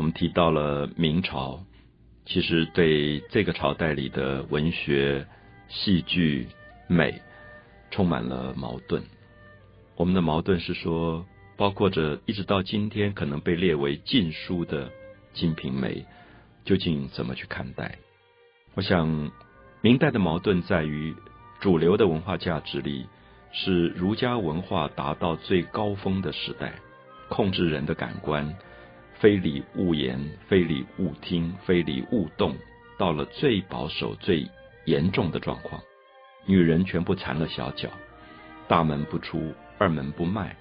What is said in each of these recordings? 我们提到了明朝，其实对这个朝代里的文学、戏剧、美充满了矛盾。我们的矛盾是说，包括着一直到今天可能被列为禁书的《金瓶梅》究竟怎么去看待。我想明代的矛盾在于，主流的文化价值里是儒家文化达到最高峰的时代，控制人的感官，非礼勿言，非礼勿听，非礼勿动，到了最保守最严重的状况。女人全部缠了小脚，大门不出，二门不迈。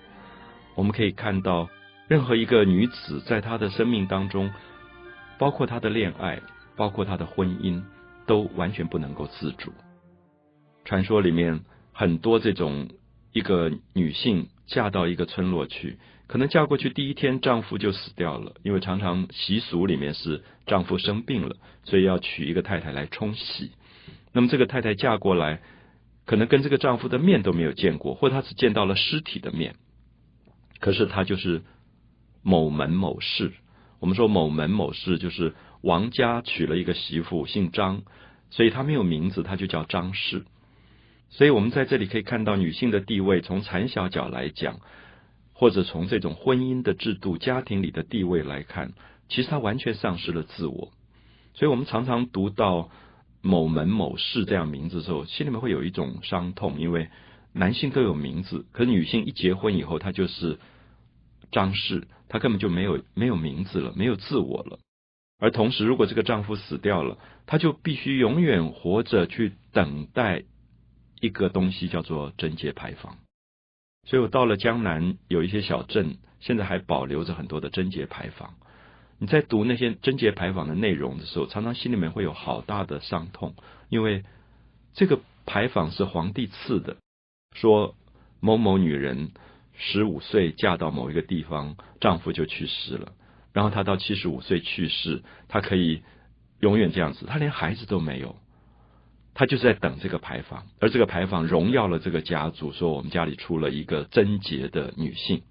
我们可以看到任何一个女子在她的生命当中，包括她的恋爱，包括她的婚姻，都完全不能够自主。传说里面很多这种一个女性嫁到一个村落去，可能嫁过去第一天丈夫就死掉了，因为常常习俗里面是丈夫生病了，所以要娶一个太太来冲喜。那么这个太太嫁过来，可能跟这个丈夫的面都没有见过，或者她只见到了尸体的面，可是她就是某门某氏。我们说某门某氏就是王家娶了一个媳妇姓张，所以她没有名字，她就叫张氏。所以我们在这里可以看到女性的地位，从缠小脚来讲，或者从这种婚姻的制度、家庭里的地位来看，其实她完全丧失了自我。所以我们常常读到某门某氏这样名字的时候，心里面会有一种伤痛，因为男性都有名字，可是女性一结婚以后，她就是张氏，她根本就没有名字了，没有自我了。而同时，如果这个丈夫死掉了，她就必须永远活着去等待一个东西，叫做贞节牌坊。所以我到了江南，有一些小镇现在还保留着很多的贞节牌坊。你在读那些贞节牌坊的内容的时候，常常心里面会有好大的伤痛，因为这个牌坊是皇帝赐的，说某某女人15岁嫁到某一个地方，丈夫就去世了，然后她到75岁去世，她可以永远这样子，她连孩子都没有，她就是在等这个牌坊。而这个牌坊荣耀了这个家族，说我们家里出了一个贞洁的女性。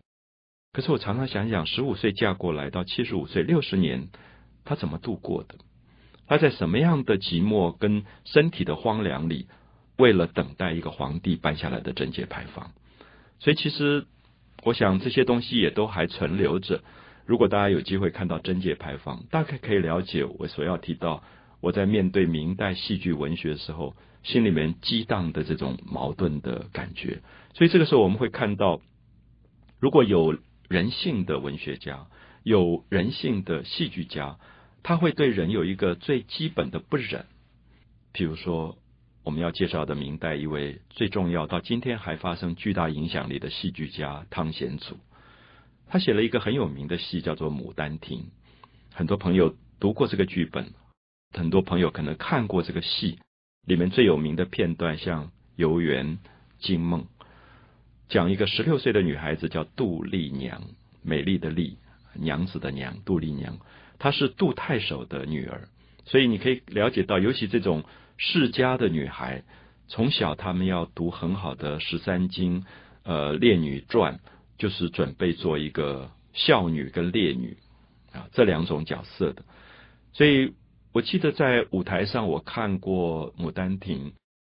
可是我常常想想，15岁嫁过来到75岁，60年，她怎么度过的？她在什么样的寂寞跟身体的荒凉里，为了等待一个皇帝颁下来的贞节牌坊？所以其实我想这些东西也都还存留着。如果大家有机会看到贞节牌坊，大概可以了解我所要提到，我在面对明代戏剧文学的时候，心里面激荡的这种矛盾的感觉。所以这个时候我们会看到，如果有人性的文学家，有人性的戏剧家，他会对人有一个最基本的不忍。比如说我们要介绍的明代一位最重要到今天还发生巨大影响力的戏剧家汤显祖，他写了一个很有名的戏叫做《牡丹亭》。很多朋友读过这个剧本，很多朋友可能看过这个戏。里面最有名的片段像游园、惊梦，讲一个16岁的女孩子叫杜丽娘，美丽的丽，娘子的娘，杜丽娘，她是杜太守的女儿。所以你可以了解到，尤其这种世家的女孩，从小她们要读很好的13经、列女传，就是准备做一个孝女跟烈女啊，这两种角色的。所以我记得在舞台上我看过《牡丹亭》，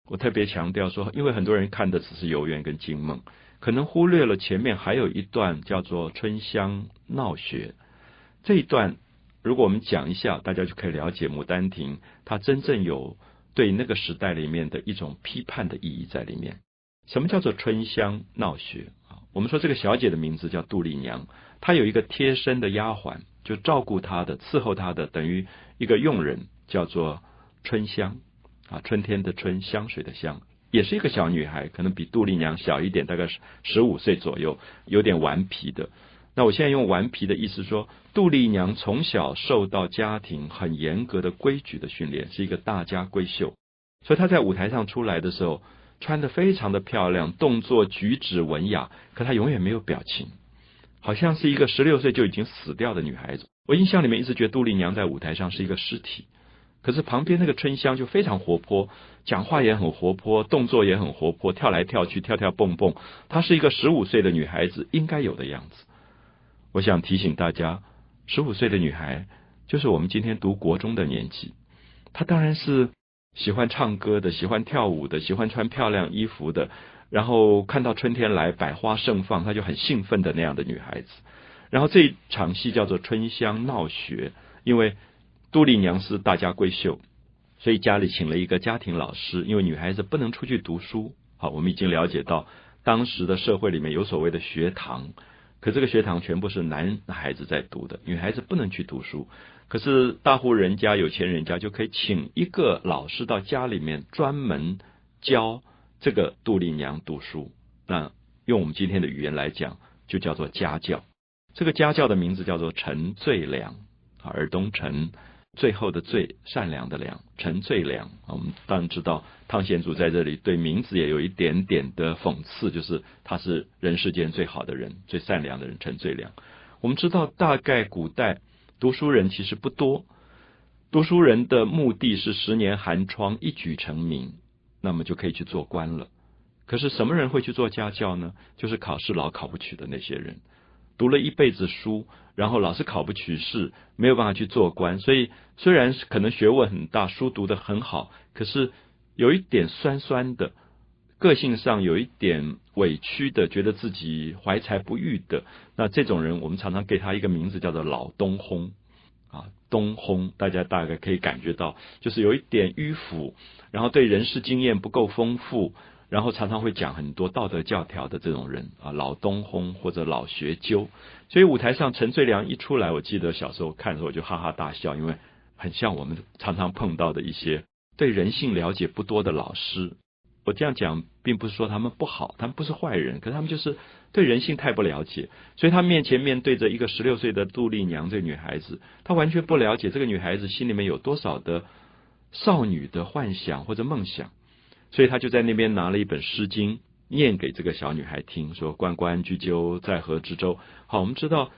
我特别强调说，因为很多人看的只是游园跟惊梦，可能忽略了前面还有一段叫做春香闹学。这一段如果我们讲一下，大家就可以了解《牡丹亭》它真正有对那个时代里面的一种批判的意义在里面。什么叫做春香闹学？我们说这个小姐的名字叫杜丽娘，她有一个贴身的丫鬟，就照顾她的、伺候她的，等于一个佣人，叫做春香啊，春天的春，香水的香，也是一个小女孩，可能比杜丽娘小一点，大概15岁左右，有点顽皮的。那我现在用顽皮的意思说，杜丽娘从小受到家庭很严格的规矩的训练，是一个大家闺秀，所以她在舞台上出来的时候，穿得非常的漂亮，动作举止文雅，可她永远没有表情，好像是一个16岁就已经死掉的女孩子。我印象里面一直觉得杜丽娘在舞台上是一个尸体，可是旁边那个春香就非常活泼，讲话也很活泼，动作也很活泼，跳来跳去，跳跳蹦蹦，她是一个15岁的女孩子应该有的样子。我想提醒大家， 15岁的女孩就是我们今天读国中的年纪，她当然是喜欢唱歌的，喜欢跳舞的，喜欢穿漂亮衣服的，然后看到春天来百花盛放她就很兴奋的那样的女孩子。然后这一场戏叫做春香闹学，因为都丽娘是大家闺秀，所以家里请了一个家庭老师，因为女孩子不能出去读书。好，我们已经了解到当时的社会里面有所谓的学堂，可这个学堂全部是男孩子在读的，女孩子不能去读书。可是大户人家有钱人家就可以请一个老师到家里面专门教这个杜丽娘读书，那用我们今天的语言来讲就叫做家教。这个家教的名字叫做陈最良，耳东陈，最后的最，善良的良，陈最良。我们当然知道汤显祖在这里对名字也有一点点的讽刺，就是他是人世间最好的人，最善良的人，陈最良。我们知道大概古代读书人其实不多，读书人的目的是10年寒窗一举成名，那么就可以去做官了。可是什么人会去做家教呢？就是考试老考不取的那些人，读了一辈子书，然后老是考不取士，没有办法去做官，所以虽然可能学问很大，书读得很好，可是有一点酸酸的，个性上有一点委屈的，觉得自己怀才不遇的。那这种人我们常常给他一个名字叫做老东烘啊，东烘大家大概可以感觉到，就是有一点迂腐，然后对人事经验不够丰富，然后常常会讲很多道德教条的这种人啊，老东烘或者老学究。所以舞台上陈最良一出来，我记得小时候看的时候我就哈哈大笑，因为很像我们常常碰到的一些对人性了解不多的老师。我这样讲并不是说他们不好，他们不是坏人，可是他们就是对人性太不了解。所以他面对着一个16岁的杜丽娘这个女孩子，他完全不了解这个女孩子心里面有多少的少女的幻想或者梦想。所以他就在那边拿了一本诗经念给这个小女孩听，说关关雎鸠，在河之洲。好，我们知道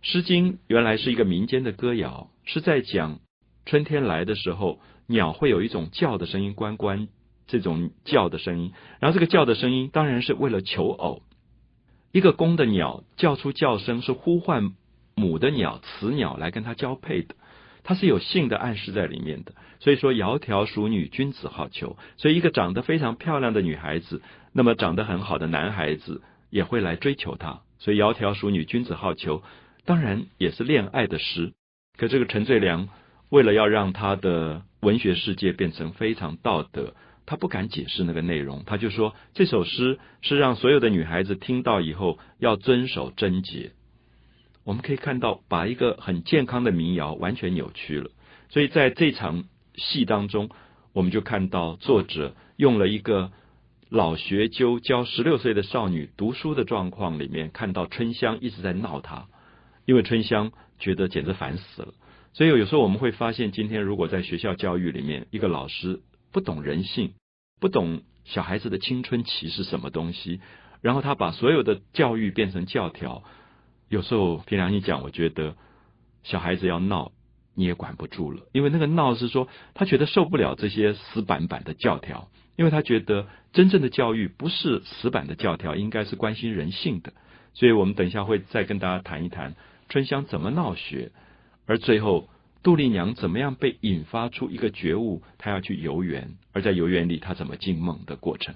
诗经原来是一个民间的歌谣，是在讲春天来的时候鸟会有一种叫的声音，关关这种叫的声音，然后这个叫的声音当然是为了求偶。一个公的鸟叫出叫声是呼唤母的鸟雌鸟来跟它交配的，它是有性的暗示在里面的。所以说窈窕淑女，君子好逑。所以一个长得非常漂亮的女孩子，那么长得很好的男孩子也会来追求她，所以窈窕淑女，君子好逑当然也是恋爱的诗。可这个陈最良为了要让他的文学世界变成非常道德，他不敢解释那个内容，他就说这首诗是让所有的女孩子听到以后要遵守贞洁。我们可以看到把一个很健康的民谣完全扭曲了。所以在这场戏当中，我们就看到作者用了一个老学究教16岁的少女读书的状况里面，看到春香一直在闹她，因为春香觉得简直烦死了。所以有时候我们会发现，今天如果在学校教育里面，一个老师不懂人性，不懂小孩子的青春期是什么东西，然后他把所有的教育变成教条。有时候凭良心讲，我觉得小孩子要闹你也管不住了，因为那个闹是说他觉得受不了这些死板板的教条，因为他觉得真正的教育不是死板的教条，应该是关心人性的。所以我们等一下会再跟大家谈一谈春香怎么闹学，而最后杜丽娘怎么样被引发出一个觉悟，她要去游园，而在游园里她怎么进梦的过程。